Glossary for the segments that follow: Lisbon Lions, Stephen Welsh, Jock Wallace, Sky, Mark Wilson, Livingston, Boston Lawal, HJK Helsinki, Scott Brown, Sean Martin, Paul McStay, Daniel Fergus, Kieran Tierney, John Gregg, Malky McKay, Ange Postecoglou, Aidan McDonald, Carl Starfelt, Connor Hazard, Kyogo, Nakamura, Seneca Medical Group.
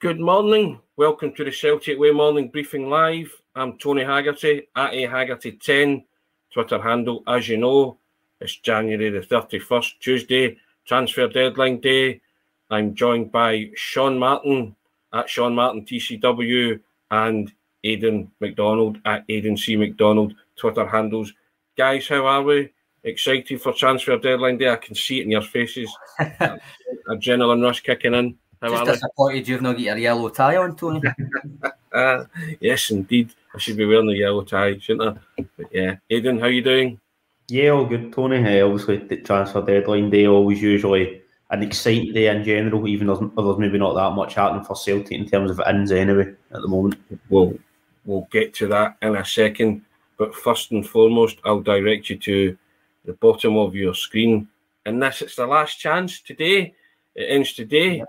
Good morning. Welcome to the Celtic Way Morning Briefing Live. I'm Tony Haggerty, at ahaggerty10, Twitter handle. As you know, it's January the 31st, Tuesday, transfer deadline day. I'm joined by Sean Martin, at Sean Martin TCW, and Aidan McDonald, at Aidan C. McDonald, Twitter handles. Guys, how are we? Excited for transfer deadline day? I can see it in your faces. Adrenaline rush kicking in. Just disappointed you've not got your yellow tie on, Tony. Yes, indeed. I should be wearing a yellow tie, shouldn't I? But yeah. Aidan, how are you doing? Yeah, all good, Tony. Obviously, the transfer deadline day always usually an exciting day in general, even though there's maybe not that much happening for Celtic in terms of ins anyway at the moment. We'll get to that in a second. But first and foremost, I'll direct you to the bottom of your screen. And this, it's the last chance today. It ends today. Yeah.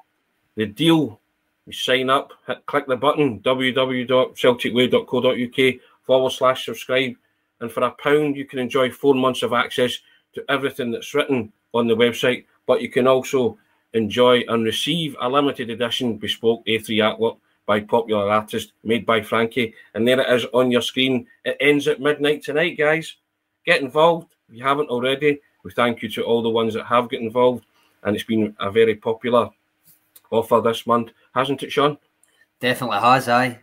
The deal, you sign up, click the button, www.celticway.co.uk/subscribe. And for £1, you can enjoy 4 months of access to everything that's written on the website. But you can also enjoy and receive a limited edition bespoke A3 artwork by popular artist, made by Frankie. And there it is on your screen. It ends at midnight tonight, guys. Get involved if you haven't already. We thank you to all the ones that have got involved. And it's been a very popular offer this month, hasn't it, Sean? Definitely has, aye.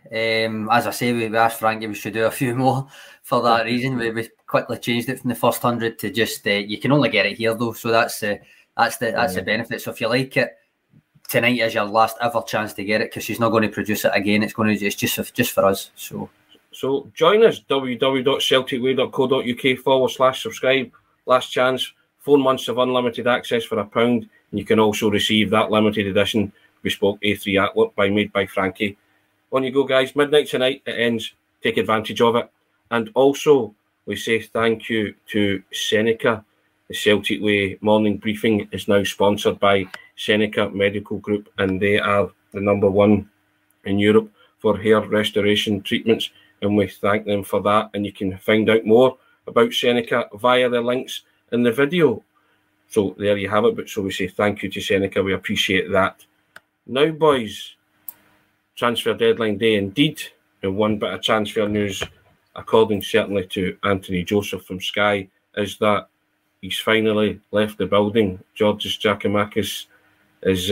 As I say, we asked Frankie we should do a few more for that reason. We quickly changed it from the first 100 to just, you can only get it here though, so that's the benefit. So if you like it, tonight is your last ever chance to get it, because she's not going to produce it again. It's just for us. So join us, www.celticway.co.uk/subscribe. Last chance, 4 months of unlimited access for £1. And you can also receive that limited edition bespoke A3 artwork made by Frankie. On you go, guys. Midnight tonight, it ends. Take advantage of it. And also, we say thank you to Seneca. The Celtic Way Morning Briefing is now sponsored by Seneca Medical Group, and they are the #1 in Europe for hair restoration treatments, and we thank them for that. And you can find out more about Seneca via the links in the video. So there you have it. But so we say thank you to Seneca. We appreciate that. Now, boys, transfer deadline day indeed. And one bit of transfer news, according certainly to Anthony Joseph from Sky, is that he's finally left the building. Giorgos Giakoumakis is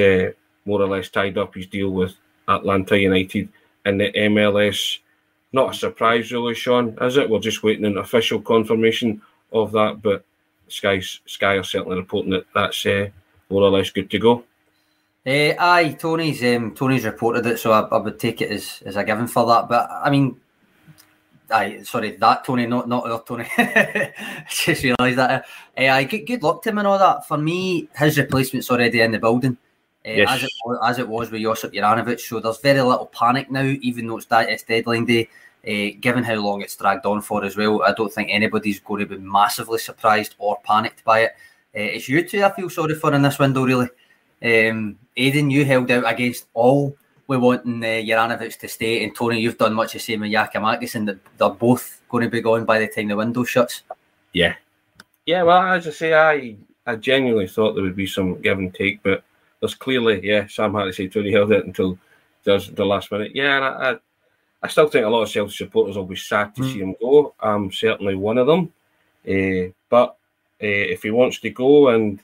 more or less tied up his deal with Atlanta United and the MLS. Not a surprise really, Sean, is it? We're just waiting on official confirmation of that, but Sky are certainly reporting that that's more or less good to go. Aye, Tony's reported it, so I would take it as a given for that. But I mean, aye, sorry, that Tony, not our Tony. Just realised that. Aye, good luck to him and all that. For me, his replacement's already in the building. Yes. As it was with Josip Juranovic, so there's very little panic now, even though it's deadline day. Given how long it's dragged on for as well, I don't think anybody's going to be massively surprised or panicked by it. It's you two I feel sorry for in this window, really. Aidan, you held out against all we wanting Juranovic to stay, and Tony, you've done much the same with Giakoumakis, and they're both going to be gone by the time the window shuts. Yeah. Well, as I say, I genuinely thought there would be some give and take, but there's clearly, Sam had to say Tony held it until the last minute. Yeah, and I still think a lot of Celtic supporters will be sad to see him go. I'm certainly one of them. But if he wants to go and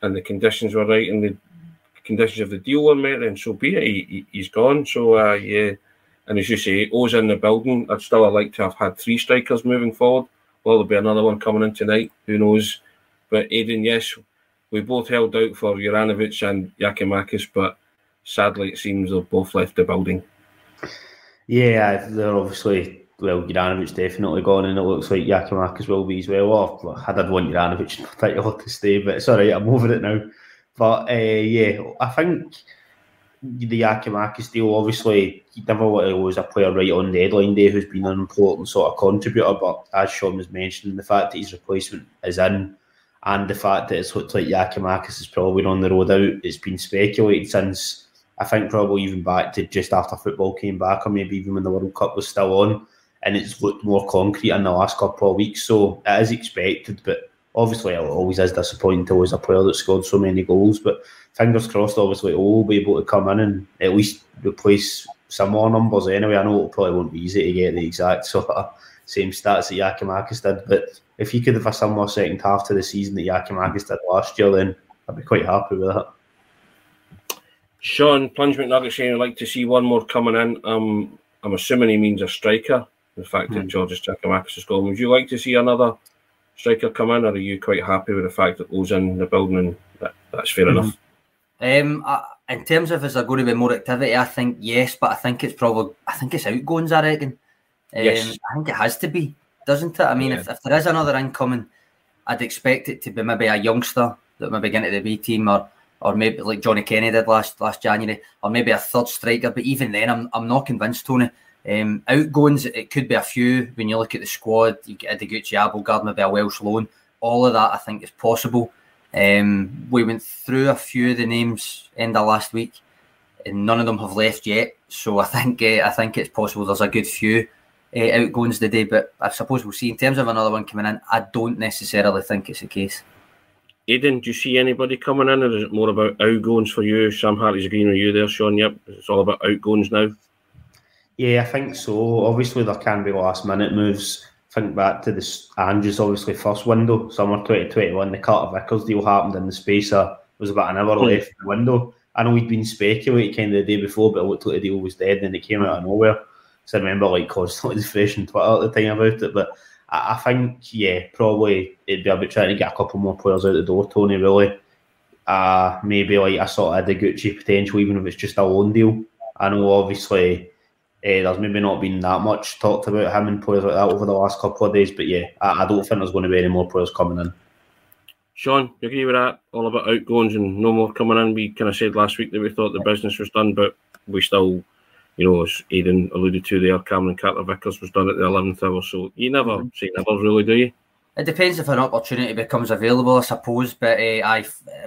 the conditions were right and the conditions of the deal were met, then so be it. He's gone. So, yeah. And as you say, O's in the building. I'd still like to have had 3 strikers moving forward. Well, there'll be another one coming in tonight. Who knows? But, Aidan, yes, we both held out for Juranovic and Giakoumakis, but sadly it seems they've both left the building. Yeah, they're obviously, well, Juranovic's definitely gone, and it looks like Giakoumakis will be as well. I did want Juranovic in particular to stay, but it's all right, I'm over it now. But I think the Giakoumakis deal, obviously, you never want to lose a player right on the deadline day who's been an important sort of contributor. But as Sean was mentioning, the fact that his replacement is in, and the fact that it's looked like Giakoumakis is probably on the road out, it's been speculated since, I think probably even back to just after football came back, or maybe even when the World Cup was still on, and it's looked more concrete in the last couple of weeks. So it is expected, but Obviously, it always is disappointing to lose a player that scored so many goals, but fingers crossed, obviously, we'll be able to come in and at least replace some more numbers anyway. I know it probably won't be easy to get the exact sort of same stats that Giakoumakis did, but if he could have a similar second half to the season that Giakoumakis did last year, then I'd be quite happy with that. Sean, Plunge McNugget saying I'd like to see one more coming in. I'm assuming he means a striker. The fact that Giorgos Giakoumakis is gone. Would you like to see another striker come in, or are you quite happy with the fact that goes in the building and that's fair enough? In terms of is there going to be more activity, I think yes, but I think it's probably outgoings, I reckon. Yes. I think it has to be, doesn't it? I mean, if there is another incoming, I'd expect it to be maybe a youngster that maybe get into the B team, or maybe like Johnny Kenny did last January, or maybe a third striker. But even then, I'm not convinced, Tony. Outgoings, it could be a few. When you look at the squad, you get Idiguchi, Abelgard, maybe a Welsh loan. All of that, I think, is possible. We went through a few of the names end of last week, and none of them have left yet. So I think it's possible. There's a good few outgoings today, but I suppose we'll see. In terms of another one coming in, I don't necessarily think it's the case. Aidan, do you see anybody coming in, or is it more about outgoings for you? Sam Hartley's agreeing with you there, Sean. Yep, it's all about outgoings now. Yeah, I think so. Obviously, there can be last-minute moves. Think back to the Ange's, obviously, first window, summer 2021. The Carter-Vickers deal happened in the space of, was about an hour left in the window. I know we'd been speculating kind of the day before, but it looked like the deal was dead, and it came out of nowhere. So I remember constantly refreshing Twitter at the time about it. But I think, yeah, probably it'd be about trying to get a couple more players out the door, Tony, really. Maybe like a sort of Degucci potential, even if it's just a loan deal. I know, obviously... there's maybe not been that much talked about him and players like that over the last couple of days, but yeah, I don't think there's going to be any more players coming in. Sean, you agree with that? All about outgoings and no more coming in. We kind of said last week that we thought the business was done, but we still, as Aidan alluded to there, Cameron Carter-Vickers was done at the 11th hour, so you never say never, really, do you? It depends if an opportunity becomes available, I suppose, but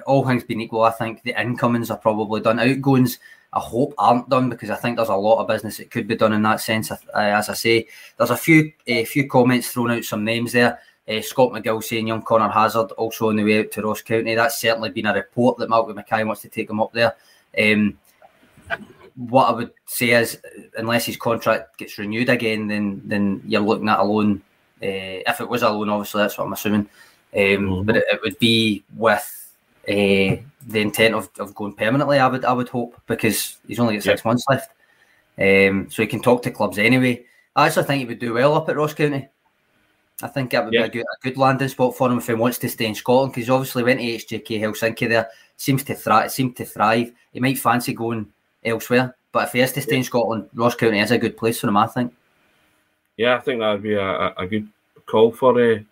all things being equal, I think the incomings are probably done. Outgoings, I hope, aren't done, because I think there's a lot of business that could be done in that sense. As I say, there's a few comments thrown out, some names there. Scott McGill saying young Connor Hazard also on the way out to Ross County. That's certainly been a report that Malky McKay wants to take him up there. What I would say is, unless his contract gets renewed again, then you're looking at a loan. If it was a loan, obviously, that's what I'm assuming. But it would be with... the intent of going permanently, I would hope, because he's only got 6 months left, so he can talk to clubs anyway. I actually think he would do well up at Ross County. I think that would be a good landing spot for him if he wants to stay in Scotland, because he obviously went to HJK Helsinki there, seems to thrive. He might fancy going elsewhere, but if he has to stay in Scotland, Ross County is a good place for him, I think. Yeah, I think that would be a good call for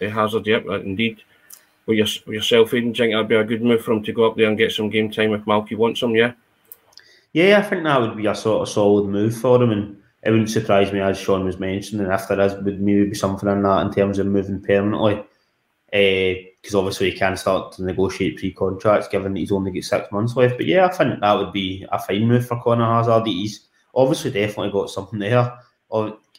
Hazard, indeed. With yourself, Aidan, do you think that'd be a good move for him to go up there and get some game time if Malky wants him, yeah? Yeah, I think that would be a sort of solid move for him, and it wouldn't surprise me, as Sean was mentioning, if there is, would maybe be something in that in terms of moving permanently, because obviously he can start to negotiate pre-contracts, given that he's only got 6 months left. But yeah, I think that would be a fine move for Connor Hazard. He's obviously definitely got something there.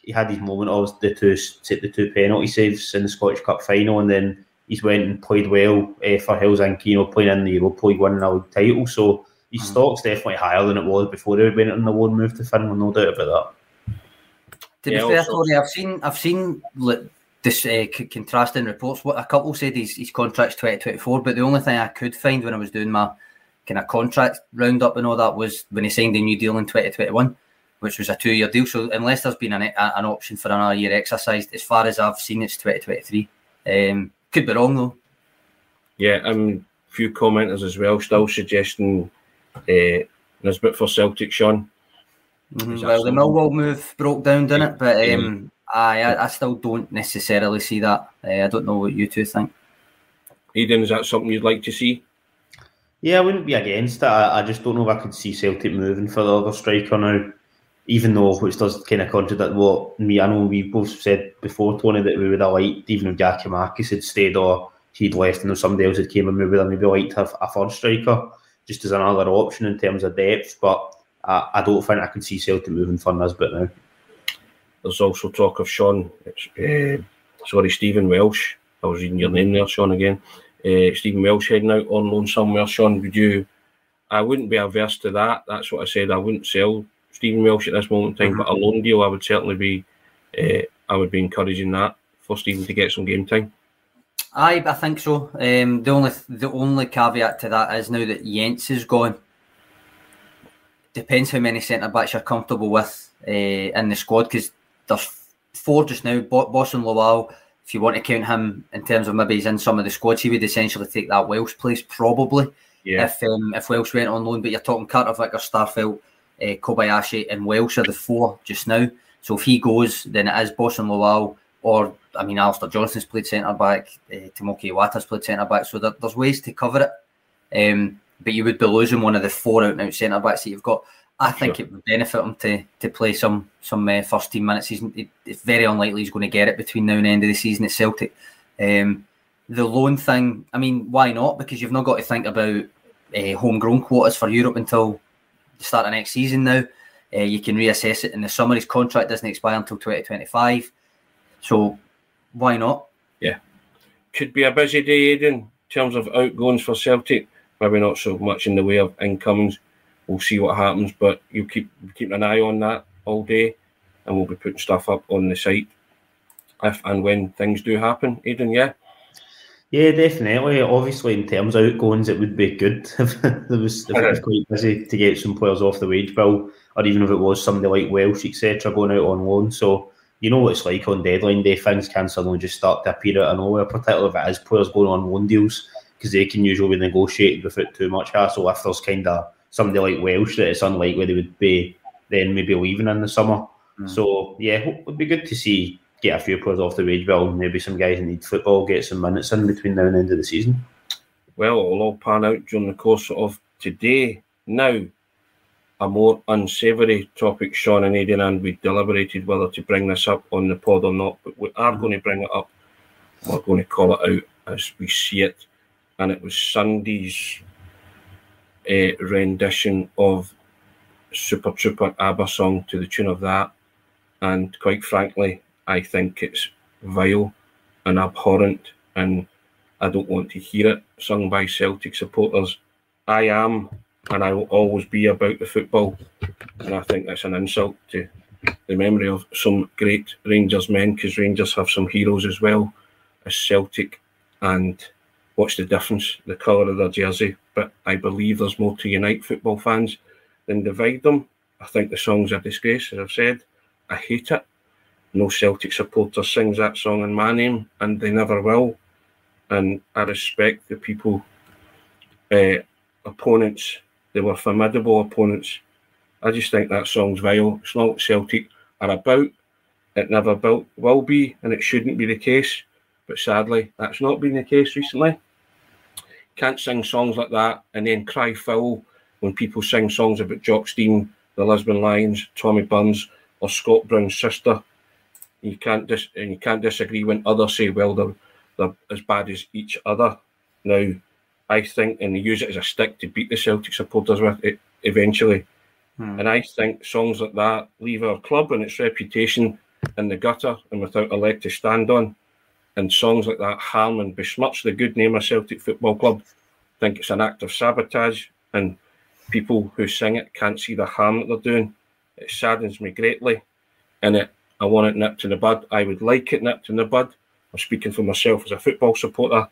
He had his moment, obviously, the two penalty saves in the Scottish Cup final, and then he's went and played well for Helsinki, playing in the Europa League, winning a league title. So his stock's definitely higher than it was before he went on the loan move to Finland, no doubt about that. To be fair, Tony, I've seen this contrasting reports. What a couple said his contract's 2024, but the only thing I could find when I was doing my kind of contract roundup and all that was when he signed a new deal in 2021, which was a 2-year deal. So unless there's been an option for another year exercised, as far as I've seen, it's 2023. Could be wrong, though. Yeah, a few commenters as well still suggesting Nisbet for Celtic, Sean. Well, the Millwall move broke down, didn't it? But I still don't necessarily see that. I don't know what you two think. Aidan, is that something you'd like to see? Yeah, I wouldn't be against it. I just don't know if I could see Celtic moving for the other striker now, even though, which does kind of contradict what me, I know we both said before, Tony, that we would have liked, even if Giakoumakis had stayed or he'd left and somebody else had came and maybe liked to have a third striker, just as another option in terms of depth, but I don't think I can see Celtic moving for Nisbet now. There's also talk of Stephen Welsh I was reading your name there, Sean, again. Stephen Welsh heading out on loan somewhere. Sean, would you... I wouldn't be averse to that. That's what I said. I wouldn't sell Stephen Welsh at this moment in time, but a loan deal, I would certainly be... I would be encouraging that for Stephen to get some game time. Aye, I think so. The only caveat to that is now that Jens is gone. Depends how many centre backs you're comfortable with in the squad, because there's four just now. Boston Lawal, if you want to count him in terms of maybe he's in some of the squads, he would essentially take that Welsh place probably. Yeah. If Welsh went on loan, but you're talking Carter-Vickers, Starfelt, Kobayashi, and Welsh are the four just now. So if he goes, then it is Boston Lawal, or I mean, Alistair Johnson's played centre back, Timoki Iwata's played centre back. So there's ways to cover it, but you would be losing one of the four out and out centre backs that you've got. I think It would benefit him to play some first team minutes. It's very unlikely he's going to get it between now and the end of the season at Celtic. The loan thing, I mean, why not? Because you've not got to think about homegrown quotas for Europe until the start of next season now. You can reassess it in the summer. His contract doesn't expire until 2025. So why not? Yeah. Could be a busy day, Aidan, in terms of outgoings for Celtic. Maybe not so much in the way of incomings. We'll see what happens, but you keep an eye on that all day, and we'll be putting stuff up on the site if and when things do happen. Aidan, yeah? Yeah, definitely. Obviously, in terms of outgoings, it would be good if it was quite busy to get some players off the wage bill, or even if it was somebody like Welsh, etc., going out on loan. So you know what it's like on deadline day. Things can suddenly just start to appear out of nowhere, particularly if it is players going on loan deals, because they can usually be negotiated without too much hassle. If there's kind of somebody like Welsh that it's unlikely they would be then maybe leaving in the summer. Mm. So yeah, it would be good to see. Get a few players off the wage bill, maybe some guys who need football, get some minutes in between now and the end of the season. Well, it'll all pan out during the course of today. Now, a more unsavoury topic, Sean and Aidan, and we deliberated whether to bring this up on the pod or not, but we are going to bring it up. We're going to call it out as we see it. And it was Sunday's rendition of Super Trooper ABBA song to the tune of that. And quite frankly, I think it's vile and abhorrent, and I don't want to hear it sung by Celtic supporters. I am, and I will always be about the football, and I think that's an insult to the memory of some great Rangers men, because Rangers have some heroes as well as Celtic, and what's the difference? The colour of their jersey. But I believe there's more to unite football fans than divide them. I think the song's a disgrace, as I've said. I hate it. No Celtic supporter sings that song in my name, and they never will. And I respect the people, opponents. They were formidable opponents. I just think that song's vile. It's not what Celtic are about. It never will be, and it shouldn't be the case. But sadly, that's not been the case recently. Can't sing songs like that and then cry foul when people sing songs about Jock Stein, the Lisbon Lions, Tommy Burns, or Scott Brown's sister. You can't disagree when others say, well, they're as bad as each other. Now, I think, and they use it as a stick to beat the Celtic supporters with it eventually. Mm. And I think songs like that leave our club and its reputation in the gutter and without a leg to stand on. And songs like that harm and besmirch the good name of Celtic Football Club. I think it's an act of sabotage, and people who sing it can't see the harm that they're doing. It saddens me greatly, and I want it nipped in the bud. I would like it nipped in the bud. I'm speaking for myself as a football supporter,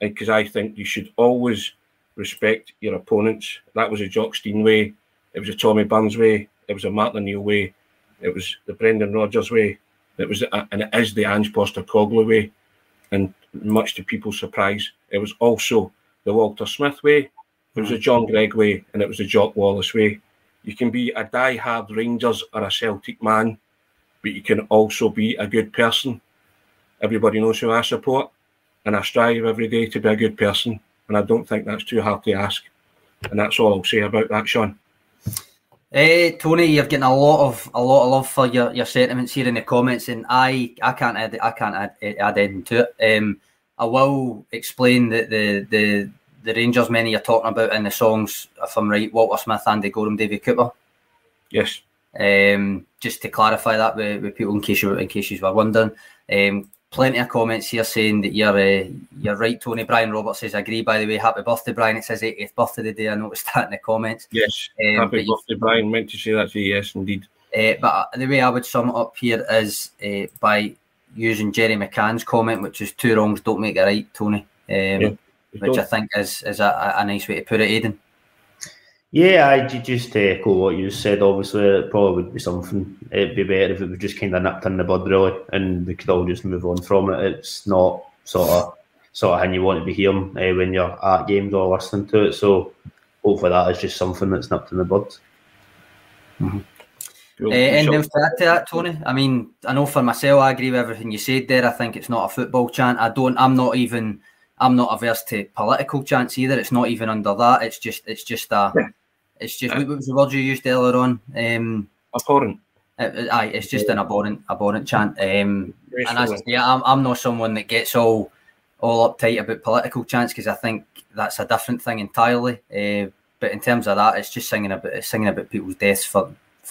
because I think you should always respect your opponents. That was a Jock Stein way. It was a Tommy Burns way. It was a Martin O'Neill way. It was the Brendan Rodgers way. And it is the Ange Postecoglou way. And much to people's surprise, it was also the Walter Smith way. It was the John Gregg way, and it was the Jock Wallace way. You can be a die-hard Rangers or a Celtic man, but you can also be a good person. Everybody knows who I support, and I strive every day to be a good person, and I don't think that's too hard to ask. And that's all I'll say about that, Sean. Tony, you're getting a lot of love for your sentiments here in the comments, and I can't add anything to it. I will explain that the Rangers men you're talking about in the songs, if I'm right, Walter Smith, Andy Gorham, Davy Cooper. Yes. Just to clarify that with people in case you were wondering, Plenty of comments here saying that you're right, Tony. Brian Roberts says, I agree, by the way. Happy birthday, Brian. It says 80th birthday today. I noticed that in the comments. Yes, happy birthday, Brian. Meant to say that to you, yes, indeed. But the way I would sum it up here is by using Jerry McCann's comment, which is two wrongs don't make it right, Tony, which I think is a nice way to put it, Aidan. Yeah, I just echo what you said. Obviously, it probably would be something. It'd be better if it was just kind of nipped in the bud, really, and we could all just move on from it. It's not sort of thing you want to be hearing when you're at games or listening to it. So hopefully that is just something that's nipped in the bud. Mm-hmm. Cool. Anything else to add to that, Tony? I mean, I know for myself, I agree with everything you said there. I think it's not a football chant. I'm not averse to political chants either. It's not even under that. It's just what was the word you used earlier on? Abhorrent. It's just an abhorrent chant. And as I say, I'm not someone that gets all uptight about political chants because I think that's a different thing entirely. But in terms of that, it's just singing about people's deaths for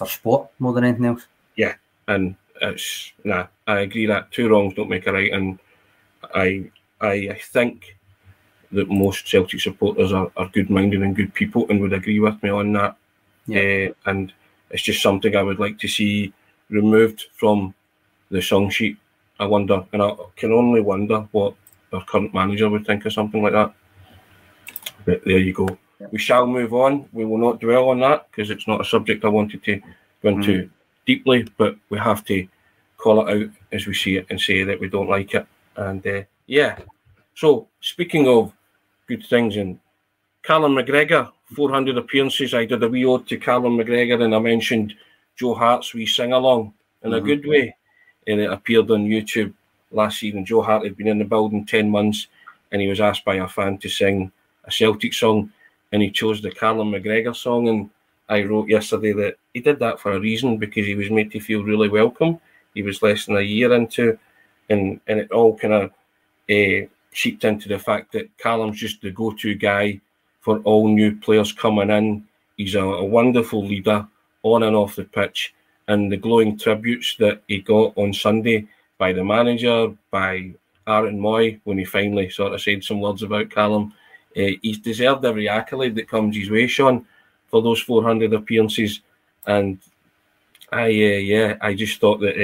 sport more than anything else. Yeah, and I agree that two wrongs don't make a right, and I think that most Celtic supporters are good-minded and good people and would agree with me on that. Yeah. And it's just something I would like to see removed from the song sheet. I wonder, and I can only wonder what our current manager would think of something like that. But there you go. Yeah. We shall move on. We will not dwell on that because it's not a subject I wanted to go into deeply, but we have to call it out as we see it and say that we don't like it. And so, speaking of good things, and Callum McGregor, 400 appearances. I did a wee ode to Callum McGregor, and I mentioned Joe Hart's wee sing-along in a good way. And it appeared on YouTube last season. Joe Hart had been in the building 10 months, and he was asked by a fan to sing a Celtic song, and he chose the Callum McGregor song. And I wrote yesterday that he did that for a reason, because he was made to feel really welcome. He was less than a year into, and it all kind of sheeped into the fact that Callum's just the go-to guy for all new players coming in. He's a wonderful leader on and off the pitch, and the glowing tributes that he got on Sunday by the manager, by Aaron Moy, when he finally sort of said some words about Callum. He's deserved every accolade that comes his way, Sean, for those 400 appearances. And I just thought that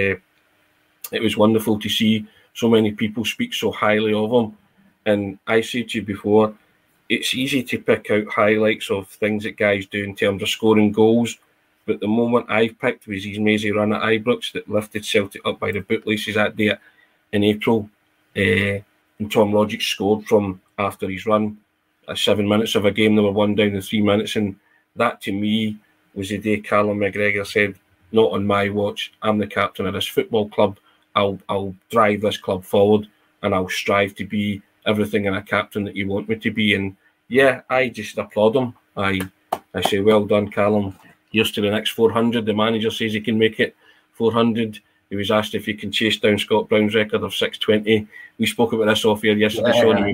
it was wonderful to see so many people speak so highly of him. And I said to you before, it's easy to pick out highlights of things that guys do in terms of scoring goals, but the moment I picked was his mazy run at Ibrox that lifted Celtic up by the bootlaces that day in April. And Tom Rogic scored from after his run. At 7 minutes of a game, they were one down in 3 minutes, and that to me was the day Callum McGregor said, not on my watch, I'm the captain of this football club. I'll drive this club forward, and I'll strive to be everything in a captain that you want me to be. And yeah, I just applaud him. I say, well done, Callum. Here's to the next 400. The manager says he can make it 400. He was asked if he can chase down Scott Brown's record of 620. We spoke about this off here yesterday, Sean. Yeah.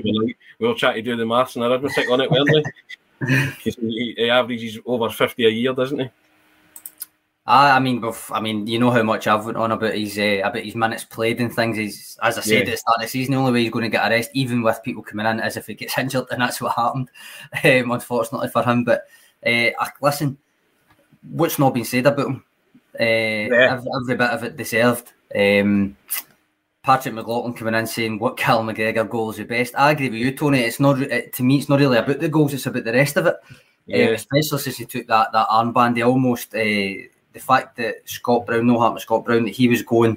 We were trying to do the maths and arithmetic on it, weren't we? He averages over 50 a year, doesn't he? I mean, you know how much I've went on about his minutes played and things. He's, as I said at the start of the season, the only way he's going to get a rest, even with people coming in, is if he gets injured, and that's what happened, unfortunately for him. But listen, what's not been said about him? Every bit of it deserved. Patrick McLaughlin coming in saying what Callum McGregor goal is the best. I agree with you, Tony. It's not to me. It's not really about the goals. It's about the rest of it. Yeah. Especially since he took that armband, he almost. The fact that Scott Brown, no harm to Scott Brown, that he was going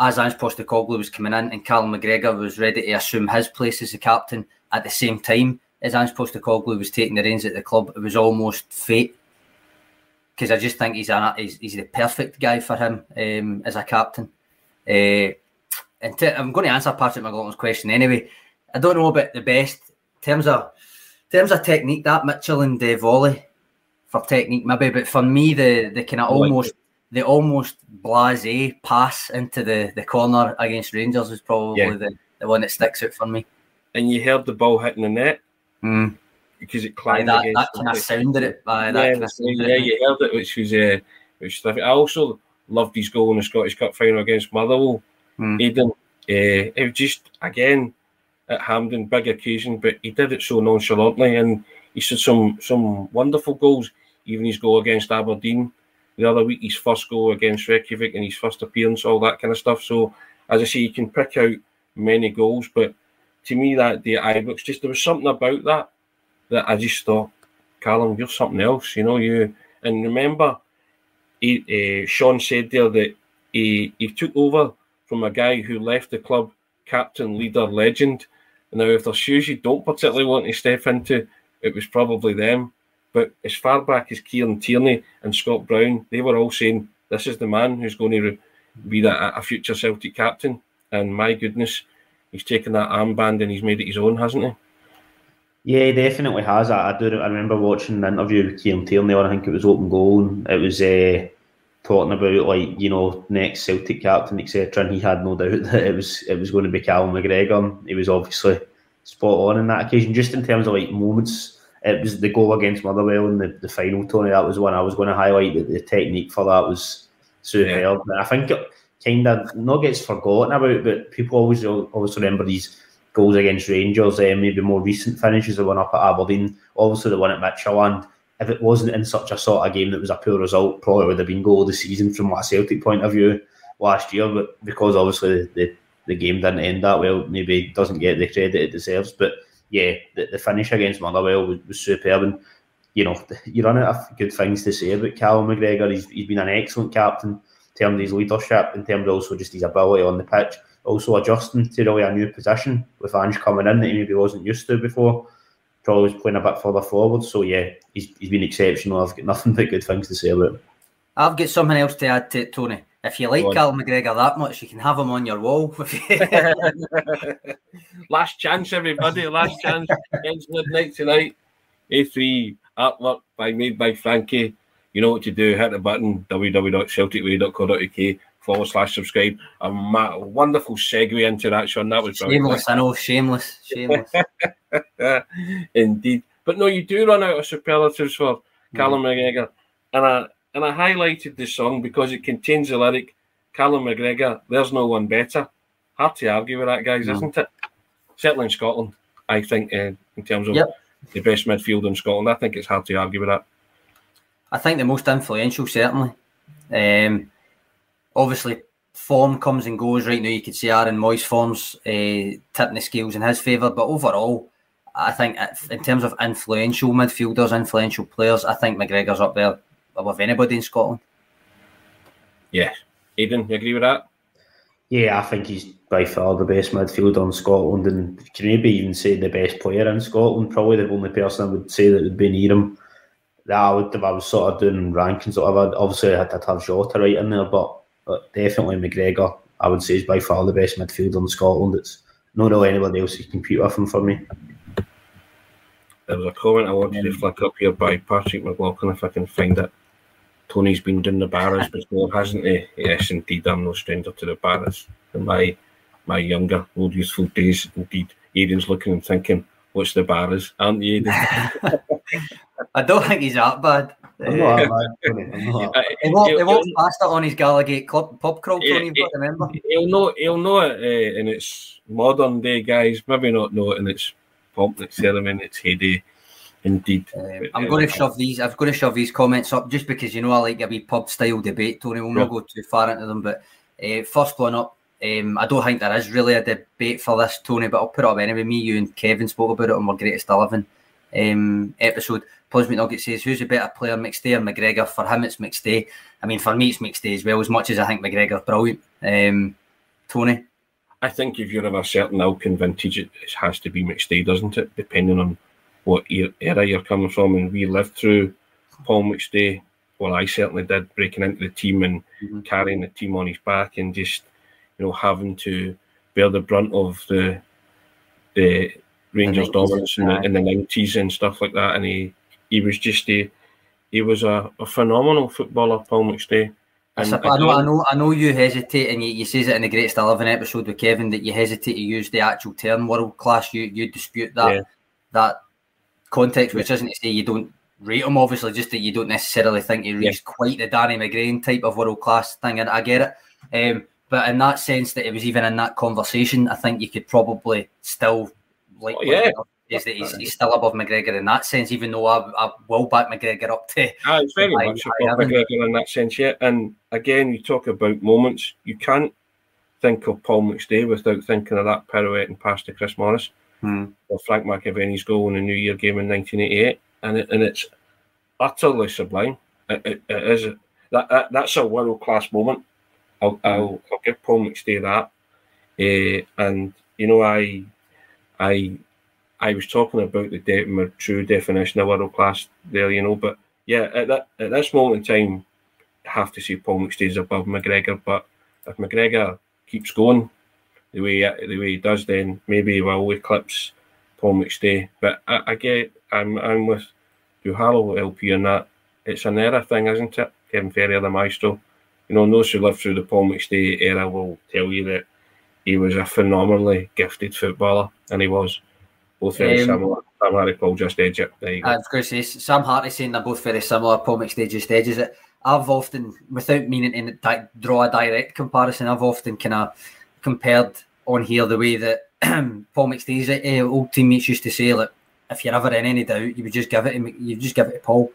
as Ange Postecoglou was coming in, and Callum McGregor was ready to assume his place as the captain at the same time as Ange Postecoglou was taking the reins at the club. It was almost fate, because I just think he's the perfect guy for him as a captain. I'm going to answer Patrick McLaughlin's question anyway. I don't know about the best in terms of technique. That Mitchell and volley. For technique, maybe, but for me, the kind of almost blasé pass into the corner against Rangers was probably the one that sticks out for me. And you heard the ball hitting the net because it climbed against. That kind of sounded it. You heard it, which was terrific. I also loved his goal in the Scottish Cup final against Motherwell. Aidan, It was just, again, at Hampden, big occasion, but he did it so nonchalantly, and he said some wonderful goals. Even his goal against Aberdeen the other week, his first goal against Reykjavik and his first appearance, all that kind of stuff. So, as I say, you can pick out many goals, but to me that day at Ibrox, just there was something about that I just thought, Callum, you're something else, you know. You and remember, Sean said there that he took over from a guy who left the club, captain, leader, legend. Now, if there's shoes you don't particularly want to step into, it was probably them. But as far back as Kieran Tierney and Scott Brown, they were all saying, this is the man who's going to be a future Celtic captain. And my goodness, he's taken that armband and he's made it his own, hasn't he? Yeah, he definitely has. I remember watching an interview with Kieran Tierney on, I think it was Open Goal, and it was talking about, like, you know, next Celtic captain, etc. And he had no doubt that it was going to be Callum McGregor. He was obviously spot on in that occasion. Just in terms of, like, moments, it was the goal against Motherwell in the final, Tony. That was one I was going to highlight. That the technique for that was superb. Yeah. I think it kind of not gets forgotten about, but people always remember these goals against Rangers, maybe more recent finishes, the one up at Aberdeen, also the one at Mitchelland. If it wasn't in such a sort of game that was a poor result, probably would have been goal of the season from a Celtic point of view last year, but because obviously the game didn't end that well, maybe doesn't get the credit it deserves. But yeah, the finish against Motherwell was superb, and you know, you run out of good things to say about Callum McGregor. He's been an excellent captain in terms of his leadership, in terms of also just his ability on the pitch, also adjusting to really a new position with Ange coming in that he maybe wasn't used to before. Probably was playing a bit further forward. So yeah, he's been exceptional. I've got nothing but good things to say about him. I've got something else to add to it, Tony. If you like Callum McGregor that much, you can have him on your wall. Last chance, everybody. Last chance. Ends midnight tonight. A3 artwork made by Frankie. You know what to do. Hit the button, www.celticway.co.uk/subscribe. A wonderful segue into that, Sean. That was brilliant. Shameless, I know. Shameless. Indeed. But no, you do run out of superlatives for Callum McGregor. And I highlighted this song because it contains the lyric, Callum McGregor, there's no one better. Hard to argue with that, guys, isn't it? Certainly in Scotland, I think, in terms of the best midfield in Scotland, I think it's hard to argue with that. I think the most influential, certainly. Obviously, form comes and goes right now. You could see Aaron Moy's form's tipping the scales in his favour, but overall, I think in terms of influential midfielders, influential players, I think McGregor's up there above anybody in Scotland. Yeah. Aidan, you agree with that? Yeah, I think he's by far the best midfielder in Scotland, and you can maybe even say the best player in Scotland. Probably the only person I would say that would be near him. That I would, if I was sort of doing rankings or whatever, obviously I'd have Jota right in there, but definitely McGregor, I would say, is by far the best midfielder in Scotland. It's not really anybody else who can compete with him for me. There was a comment I wanted to flick up here by Patrick McLaughlin, if I can find it. Tony's been doing the Barras before, hasn't he? Yes, indeed, I'm no stranger to the Barras in my younger, more youthful days. Indeed, Aidan's looking and thinking, what's the Barras? Aren't you, Aidan? I don't think he's that bad. He won't pass that on his Gallagate pub crawl, Tony, you've got to remember. He'll know it in its modern day, guys. Maybe not know it in its pomp, its ceremony, its heyday. Indeed. I've got to shove these comments up just because, you know, I like a wee pub-style debate, Tony. We'll not go too far into them, but first one up, I don't think there is really a debate for this, Tony, but I'll put it up anyway. Me, you and Kevin spoke about it on our Greatest 11 episode. Plasmic Nugget says, who's a better player, McStay or McGregor? For him, it's McStay. I mean, for me, it's McStay as well, as much as I think McGregor's brilliant. Tony? I think if you're of a certain ilk and vintage, it has to be McStay, doesn't it? Depending on what era you're coming from. And we lived through Paul McStay, well, I certainly did, breaking into the team and carrying the team on his back and just, you know, having to bear the brunt of the Rangers dominance in the 90s and stuff like that. And he was just a phenomenal footballer, Paul McStay. I know you hesitate, and you says it in the Greatest 11 episode with Kevin that you hesitate to use the actual term world class. You dispute that context, which isn't to say you don't rate him, obviously, just that you don't necessarily think he reached quite the Danny McGrain type of world class thing. And I get it. But in that sense that it was even in that conversation, I think you could probably still like is that he's still above McGregor in that sense, even though I will back McGregor up to... It's very much above McGregor in that sense, yeah. And again, you talk about moments. You can't think of Paul McStay without thinking of that pirouette and pass to Chris Morris or Frank McAvaney's goal in the New Year game in 1988. And it's utterly sublime. It is. That's a world-class moment. I'll give Paul McStay that. And, you know, I was talking about the true definition of world class there, you know, but yeah, at this moment in time, I have to say Paul McStay's above McGregor. But if McGregor keeps going the way he does, then maybe he will eclipse Paul McStay. But I'm with Duhallow LP on that. It's an era thing, isn't it? Kevin Ferrier, the maestro. You know, those who lived through the Paul McStay era will tell you that he was a phenomenally gifted footballer, and he was. Both very similar. Sam Harty called Just Edge It. There you go. I was going to say, Sam Harty saying they're both very similar. Paul McStay just edges it. I've often, without meaning to draw a direct comparison, I've often kind of compared on here the way that Paul McStay's old teammates used to say, look, if you're ever in any doubt, you would just give it to Paul.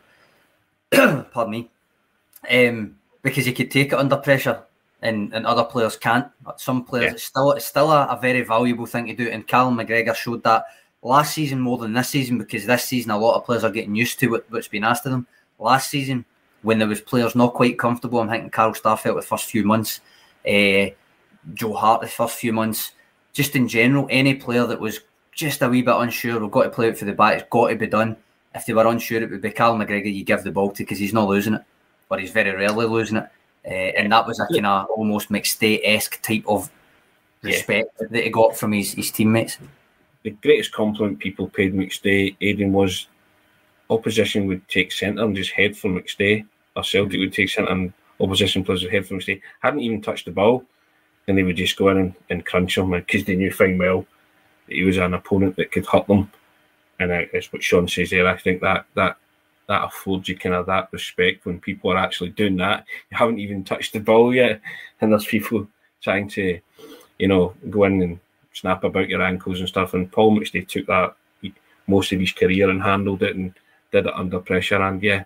Pardon me. Because he could take it under pressure. And other players can't. But some players, it's still a very valuable thing to do. And Callum McGregor showed that last season more than this season, because this season a lot of players are getting used to what's been asked of them. Last season, when there was players not quite comfortable, I'm thinking Carl Starfelt the first few months, Joe Hart the first few months, just in general, any player that was just a wee bit unsure, we've got to play out for the back, it's got to be done. If they were unsure, it would be Callum McGregor you give the ball to, because he's not losing it, or he's very rarely losing it. And that was a kind of almost McStay-esque type of respect that he got from his teammates. The greatest compliment people paid McStay, Aidan, was opposition would take centre and just head for McStay, or Celtic would take centre and opposition players would head for McStay. Hadn't even touched the ball, and they would just go in and crunch him, because they knew fine well that he was an opponent that could hurt them. And that's what Sean says there. I think that affords you kind of that respect when people are actually doing that. You haven't even touched the ball yet, and there's people trying to, you know, go in and snap about your ankles and stuff. And Paul McStay took that most of his career and handled it and did it under pressure. And yeah,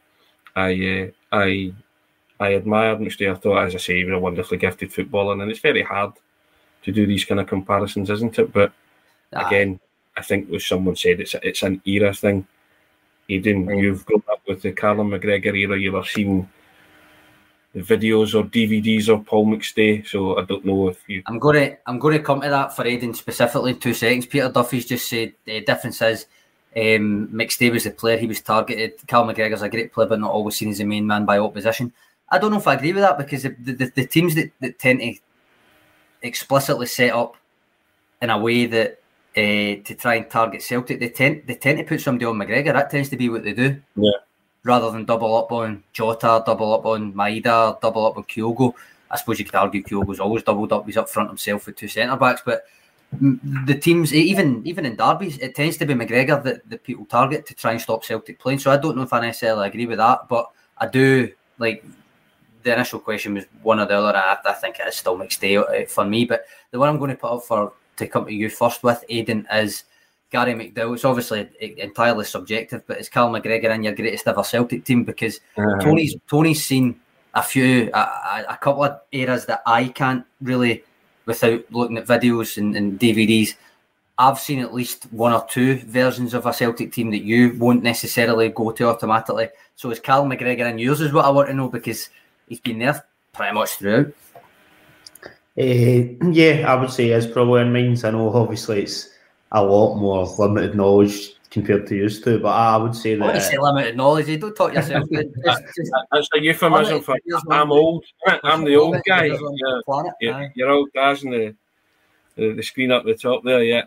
I admired McStay. I thought, as I say, he was a wonderfully gifted footballer, and it's very hard to do these kind of comparisons, isn't it? But again, I think as someone said, it's an era thing. Aidan, you've grown up with the Callum McGregor era. You'll have seen the videos or DVDs of Paul McStay, so I don't know if you... I'm going to come to that for Aidan specifically in 2 seconds. Peter Duffy's just said the difference is McStay was the player he was targeted. Cal McGregor's a great player, but not always seen as the main man by opposition. I don't know if I agree with that, because the teams that tend to explicitly set up in a way that to try and target Celtic, they tend to put somebody on McGregor. That tends to be what they do, rather than double up on Jota, double up on Maeda, double up on Kyogo. I suppose you could argue Kyogo's always doubled up. He's up front himself with two centre-backs. But the teams, even in derbies, it tends to be McGregor that people target to try and stop Celtic playing. So I don't know if I necessarily agree with that, but I do, like, the initial question was one or the other. I think it still McStay for me. But the one I'm going to put up for to come to you first with, Aidan, is Gary McDowell. It's obviously entirely subjective, but it's Callum McGregor in your greatest ever Celtic team, because Tony's seen a couple of eras that I can't really, without looking at videos and DVDs, I've seen at least one or two versions of a Celtic team that you won't necessarily go to automatically. So is Callum McGregor in yours is what I want to know, because he's been there pretty much throughout. I would say it's probably in mine. I know obviously it's a lot more limited knowledge compared to used to, but I would say that... I would say limited knowledge, you don't talk yourself. That's a euphemism for I'm old. I'm the old guy. You're old guys in the screen up the top there, yeah.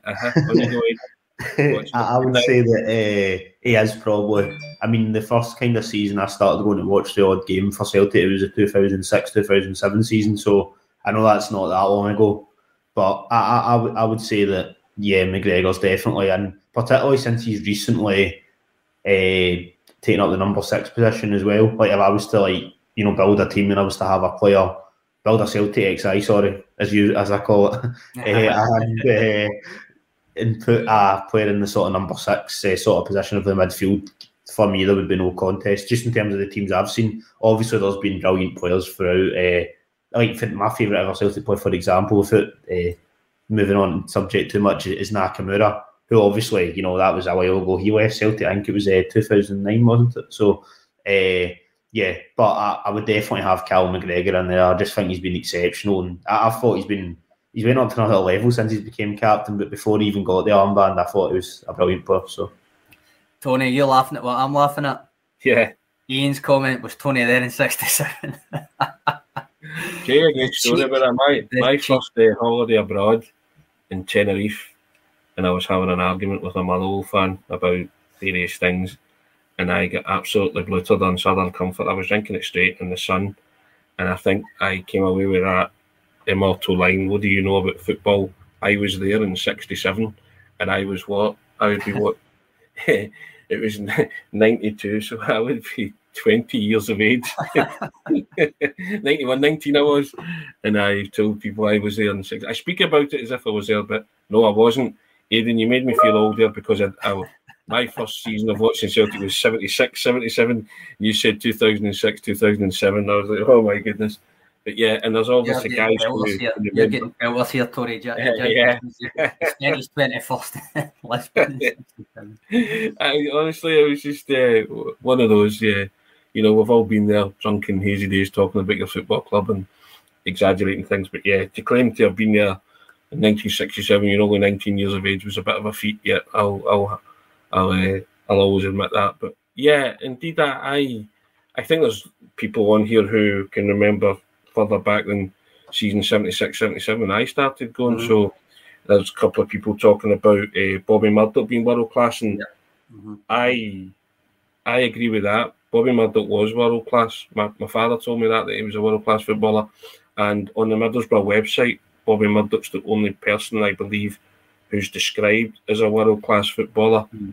I would say that he is probably... I mean, the first kind of season I started going to watch the odd game for Celtic, it was the 2006-2007 season, so... I know that's not that long ago, but I would say that, yeah, McGregor's definitely, and particularly since he's recently taken up the number 6 position as well. Like, if I was to, like, you know, build a team and I was to have a player Builder Celtic XI, sorry, as I call it, and put a player in the sort of number six sort of position of the midfield. For me, there would be no contest, just in terms of the teams I've seen. Obviously, there's been brilliant players throughout. I think my favourite ever Celtic player, for example, moving on subject too much, is Nakamura, who obviously, you know, that was a while ago. He left Celtic, I think it was 2009, wasn't it? So, yeah, but I would definitely have Callum McGregor in there. I just think he's been exceptional, and I thought he's went up to another level since he's became captain, but before he even got the armband, I thought he was a brilliant player, so... Tony, you're laughing at what I'm laughing at. Yeah. Ian's comment was Tony there in 67. Share a good story about it. My first holiday abroad in Tenerife, and I was having an argument with a Motherwell fan about various things, and I got absolutely blotted on Southern Comfort. I was drinking it straight in the sun, and I think I came away with that immortal line, what do you know about football? I was there in 67, and I was what? I would be what? It was 92, so I would be 20 years of age. 91, 19 I was. And I told people I was there. And I speak about it as if I was there, but no, I wasn't. Aidan, you made me feel older because my first season of watching Celtic was 76, 77. You said 2006, 2007. I was like, oh my goodness. But yeah, and there's obviously guys you're getting elders here, Tory. Yeah. He's 21st. Honestly, it was just one of those, you know, we've all been there, drunken, hazy days, talking about your football club and exaggerating things. But yeah, to claim to have been there in 1967, you're only 19 years of age, was a bit of a feat. Yeah, I'll always admit that. But yeah, indeed, I think there's people on here who can remember further back than season 76, 77, I started going. Mm-hmm. So there's a couple of people talking about Bobby Murdoch being world class, and mm-hmm. I agree with that. Bobby Murdoch was world class. My father told me that he was a world class footballer, and on the Middlesbrough website, Bobby Murdoch's the only person I believe who's described as a world class footballer. Mm-hmm.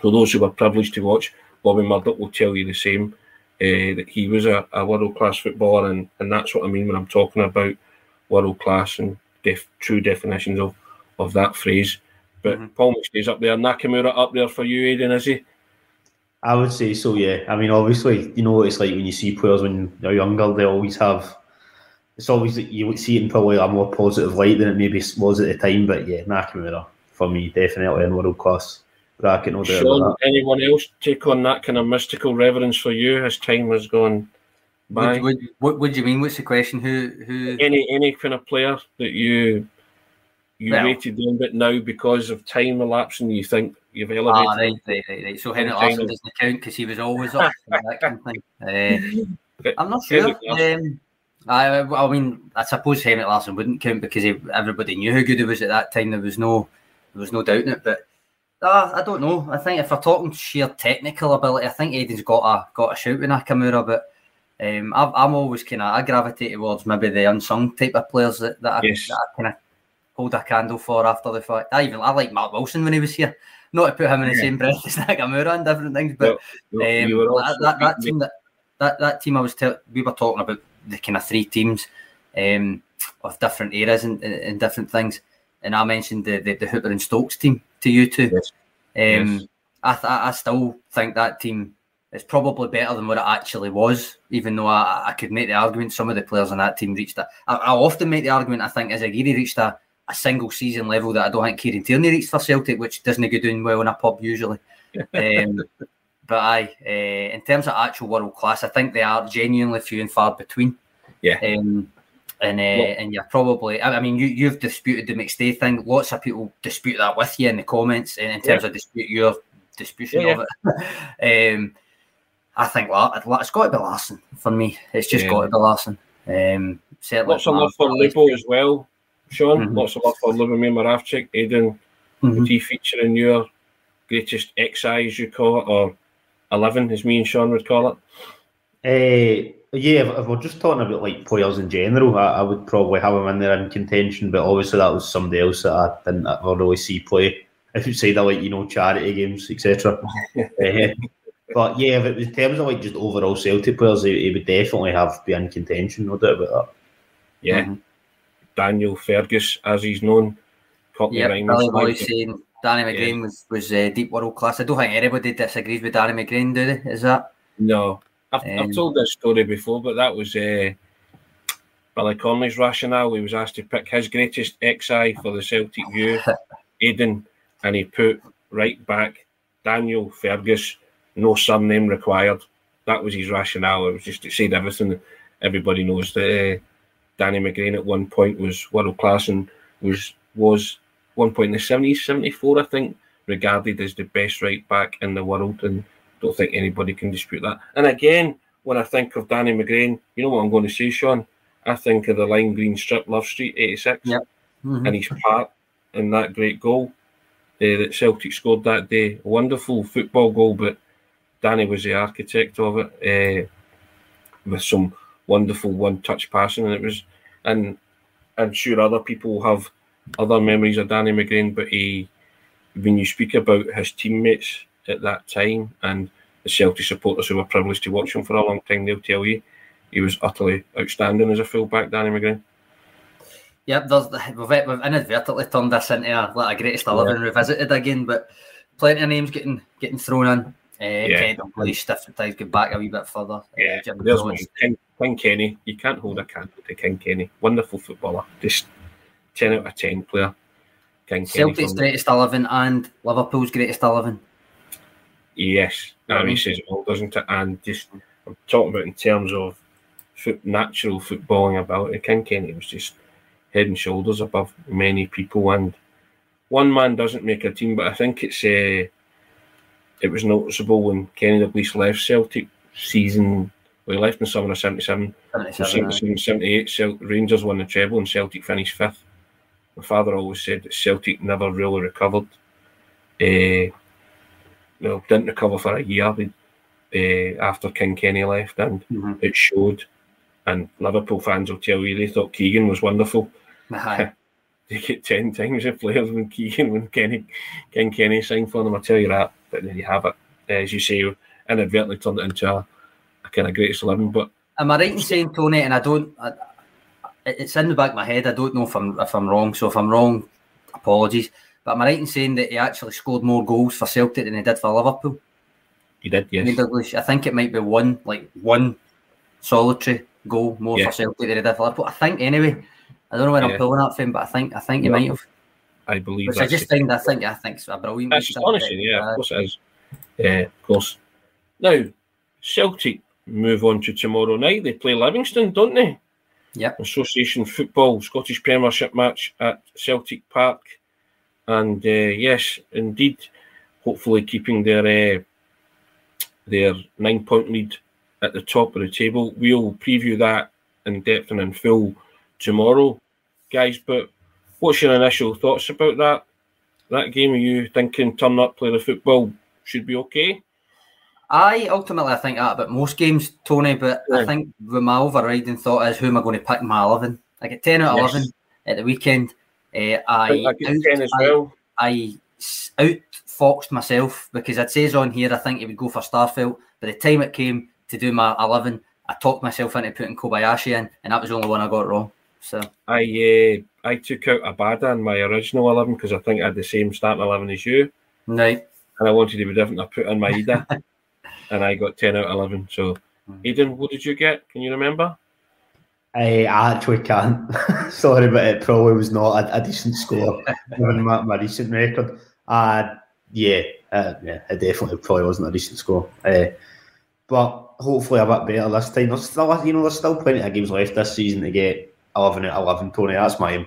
For those who were privileged to watch, Bobby Murdoch will tell you the same. That he was a world-class footballer, and that's what I mean when I'm talking about world-class and true definitions of that phrase. But mm-hmm. Paul McStay's up there. Nakamura up there for you, Aidan, is he? I would say so, yeah. I mean, obviously, you know what it's like when you see players when they're younger, they always have... It's always that you would see it in probably a more positive light than it maybe was at the time, but yeah, Nakamura, for me, definitely in world-class. No Sean, anyone else take on that kind of mystical reverence for you as time has gone by? What do you mean? What's the question? Who? Any kind of player that you rated them, but now because of time elapsing, you think you've elevated? Right. So Henrik Larsson doesn't count because he was always up. That kind of thing. I'm not sure. I mean, I suppose Henrik Larsson wouldn't count because everybody knew how good he was at that time. There was no doubt in it, but. I don't know. I think if we're talking sheer technical ability, I think Aidan's got a shout with Nakamura, but I'm always kind of, I gravitate towards maybe the unsung type of players that I kind of hold a candle for after the fact. I like Mark Wilson when he was here. Not to put him in the same breath as Nakamura and different things, but that team we were talking about, the kind of three teams of different eras and different things. And I mentioned the Hooper and Stokes team to you two. Yes. Yes. I still think that team is probably better than what it actually was, even though I could make the argument some of the players on that team reached that. I often make the argument, I think, as Aguirre reached a single season level that I don't think Kieran Tierney reached for Celtic, which doesn't go doing well in a pub usually. But in terms of actual world class, I think they are genuinely few and far between. Yeah. And you're probably, I mean, you've disputed the McStay thing. Lots of people dispute that with you in the comments in terms of your disputation of it. I think it's got to be Larsson for me. It's just got to be Larsson. Lots of love for Lubo as well, Sean. Mm-hmm. Lots of love for Lubomir Moravcik. Aidan, would he feature in your greatest XI, as you call it, or 11, as me and Sean would call it? If we're just talking about like players in general, I would probably have him in there in contention, but obviously that was somebody else that I didn't ever really see play outside of like, you know, charity games, etc. But yeah, if it was in terms of like just overall Celtic players, he would definitely be in contention, no doubt about Yeah. Mm-hmm. Daniel Fergus, as he's known. Yeah, Billy saying Danny McGrain was deep world class. I don't think anybody disagrees with Danny McGrain, do they? Is that? No. I've told this story before, but that was Billy Conley's rationale. He was asked to pick his greatest XI for the Celtic view, Aidan, and he put right back Daniel Fergus, no surname required. That was his rationale. It was just, it said everything. Everybody knows that Danny McGrain at one point was world class and was one point in the 70s, 74, I think, regarded as the best right back in the world, and don't think anybody can dispute that. And again, when I think of Danny McGrain, you know what I'm going to say, Sean? I think of the lime green strip, Love Street, 86, yep. Mm-hmm. And his part in that great goal that Celtic scored that day. A wonderful football goal, but Danny was the architect of it, with some wonderful one-touch passing, and it was. And I'm sure other people have other memories of Danny McGrain, but he, when you speak about his teammates at that time and the Celtic supporters who were privileged to watch him for a long time, they'll tell you he was utterly outstanding as a fullback, Danny McGrain. Yep, we've inadvertently turned this into a greatest 11 revisited again, but plenty of names getting thrown in. Kenny Dalglish, Stephen Welsh, go back a wee bit further. Yeah, there's one. King Kenny. You can't hold a candle to King Kenny. Wonderful footballer. Just 10 out of 10 player. King Celtic's greatest 11 and Liverpool's greatest 11. Yes. I mean, he says it all, doesn't it? And just, I'm talking about in terms of natural footballing ability. King Kenny was just head and shoulders above many people. And one man doesn't make a team, but I think it's it was noticeable when Kenny Dalglish left Celtic season. Well, he left in the summer of 77. 77, 78, Rangers won the treble and Celtic finished fifth. My father always said that Celtic never really recovered. Didn't recover for a year after King Kenny left, and it showed. And Liverpool fans will tell you they thought Keegan was wonderful. They get 10 times the players than Keegan when King Kenny signed for them, I'll tell you that. But there you have it. As you say, inadvertently turned it into a kind of greatest 11. But am I right in saying, Tony, and it's in the back of my head, I don't know if I'm wrong, so if I'm wrong, apologies, but am I right in saying that he actually scored more goals for Celtic than he did for Liverpool? He did, yes. I think it might be one solitary goal more for Celtic than he did for Liverpool. I think, anyway. I don't know where I'm pulling that from, but I think you might have. I believe. Which I think it's a brilliant. That's astonishing, of course it is. Of course. Now, Celtic move on to tomorrow night. They play Livingston, don't they? Yep. Association football, Scottish Premiership match at Celtic Park. And yes, indeed, hopefully keeping their 9-point lead at the top of the table. We'll preview that in depth and in full tomorrow, guys, but what's your initial thoughts about that game? Are you thinking turn up, play the football, should be okay? Ultimately I think that about most games, Tony, but I think my overriding thought is, who am I going to pick in my 11? I get 10 out of 11 at the weekend. I get 10 as well. I outfoxed myself, because it says on here I think it would go for Starfelt. By the time it came to do my 11, I talked myself into putting Kobayashi in, and that was the only one I got wrong. So I took out Abada in my original 11 because I think I had the same starting 11 as you. Right. And I wanted to be different. I put in my Ida and I got 10 out of 11. So, Aidan, what did you get? Can you remember? I actually can't. Sorry, but it probably was not a decent score given my recent record. It definitely probably wasn't a decent score. But hopefully a bit better this time. There's still plenty of games left this season to get 11 out of 11, Tony. That's my aim.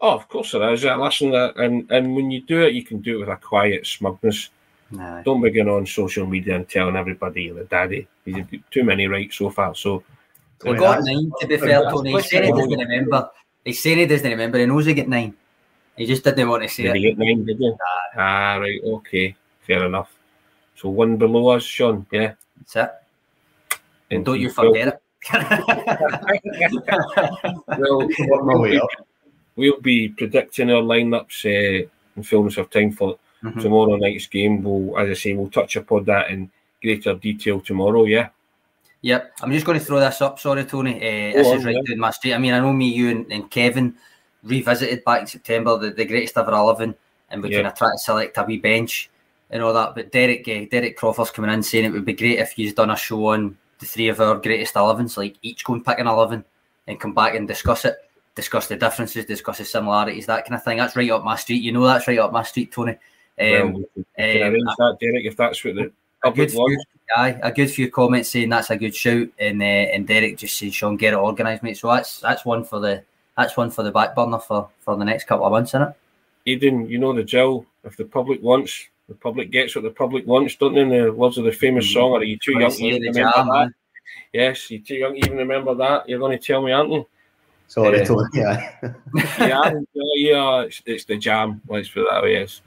Oh, of course there is. Listen, and when you do it, you can do it with a quiet smugness. No. Don't be going on social media and telling everybody you're the daddy. You've too many rights so far. So we got 9, to be fair, Tony. He said he doesn't remember. He knows he got 9. He just didn't want to say it. Did he get 9, did you? Ah, right, okay. Fair enough. So 1 below us, Sean, yeah. That's it. And don't you forget it. We'll be predicting our lineups and films of time for tomorrow night's game. We'll touch upon that in greater detail tomorrow. Yeah, Yep, I'm just going to throw this up. Sorry, Tony. This is right down my street. I mean, I know me, you, and Kevin revisited back in September the greatest ever 11, and we kind of try to select a wee bench and all that. But Derek Crawford's coming in saying it would be great if you'd done a show on the three of our greatest 11s, like each go and pick an 11 and come back and discuss it, discuss the differences, discuss the similarities, that kind of thing. That's right up my street. You know, that's right up my street, Tony. Well, we can arrange that, Derek, if that's what the public wants. A good few comments saying that's a good shout, and Derek just saying, Sean, get it organised, mate. So that's one for the back burner for the next couple of months, isn't it? Aidan, you know the drill. If the public wants, the public gets what the public wants, don't they? In the words of the famous song, are you too young to even remember that? Yes, you're too young to even remember that. You're going to tell me, aren't you? Sorry, Tony. It's the jam. Let's put it that way. Yes,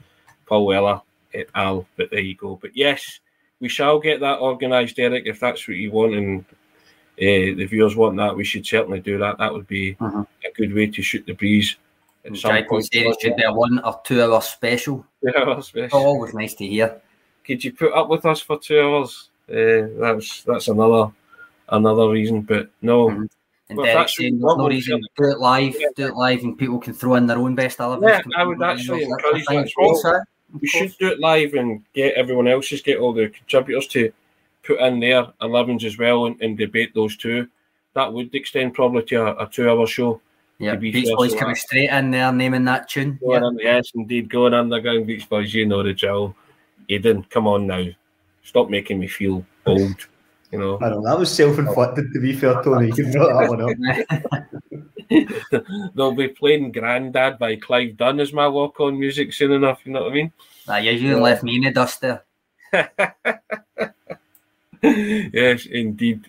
Paul Weller, et al. But there you go. But yes, we shall get that organised, Derek, if that's what you want and the viewers want that. We should certainly do that. That would be a good way to shoot the breeze. It should be a 1 or 2 hour special. 2 hour special. Oh, always nice to hear. Could you put up with us for 2 hours? That's another reason, but no. And well, Derek's saying there's no reason to do it live, and people can throw in their own best 11. Yeah, I would actually encourage that as well. We should do it live and get everyone else's, get all the contributors to put in their 11s as well and debate those two. That would extend probably to a 2 hour show. Yeah, Beach Boys coming straight in there, naming that tune. Yes, indeed, going underground Beach Boys, you know the drill. Aidan, come on now. Stop making me feel old. You know. I know, that was self-inflicted, to be fair, Tony. You brought that one up. They'll be playing Grandad by Clive Dunn as my walk-on music soon enough, you know what I mean? You left me in the dust there. Yes, indeed.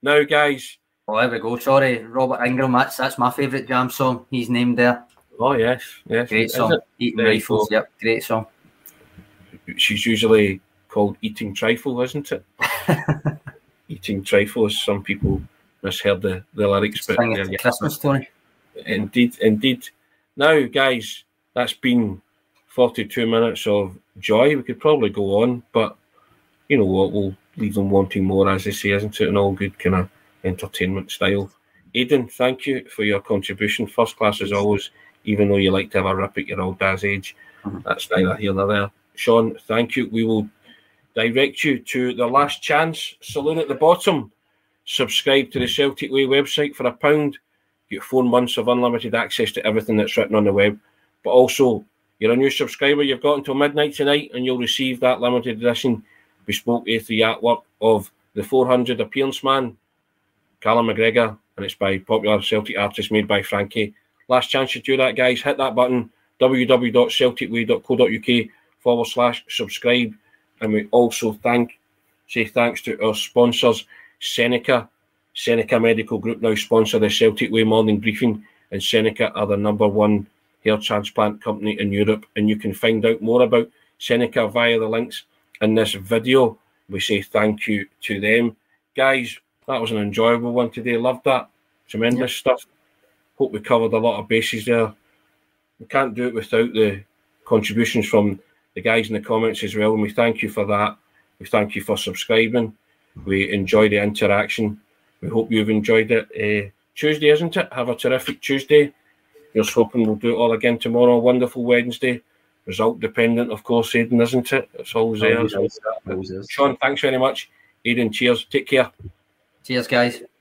Now, guys. Oh, there we go. Sorry, Robert Ingram, that's my favourite jam song. He's named there. Oh, yes. Great song. Eating Rifles, yep, great song. She's usually called Eating Trifle, isn't it? Eating Trifle, as some people misheard the lyrics. But sing it to Christmas, Tony. Indeed. Now, guys, that's been 42 minutes of joy. We could probably go on, but you know what? We'll leave them wanting more, as they say, isn't it? An all good kind of entertainment style. Aidan, thank you for your contribution. First class as always, even though you like to have a rip at your old dad's age. That's neither here nor there. Sean, thank you. We will direct you to the Last Chance Saloon at the bottom. Subscribe to the Celtic Way website for £1. Get 4 months of unlimited access to everything that's written on the web. But also, you're a new subscriber. You've got until midnight tonight and you'll receive that limited edition bespoke A3 artwork of the 400 appearance man, Callum McGregor, and it's by popular Celtic artist, made by Frankie. Last chance to do that, guys. Hit that button, www.celticway.co.uk/subscribe. And we also say thanks to our sponsors, Seneca. Seneca Medical Group now sponsor the Celtic Way Morning Briefing, and Seneca are the #1 hair transplant company in Europe. And you can find out more about Seneca via the links in this video. We say thank you to them. Guys, that was an enjoyable one today. Loved that. Tremendous stuff. Hope we covered a lot of bases there. We can't do it without the contributions from the guys in the comments as well, and we thank you for that. We thank you for subscribing. We enjoy the interaction. We hope you've enjoyed it. Tuesday, isn't it? Have a terrific Tuesday. We're just hoping we'll do it all again tomorrow. Wonderful Wednesday. Result dependent, of course, Aidan, isn't it? It's always there. Sean, thanks very much. Aidan, cheers. Take care. Cheers, guys.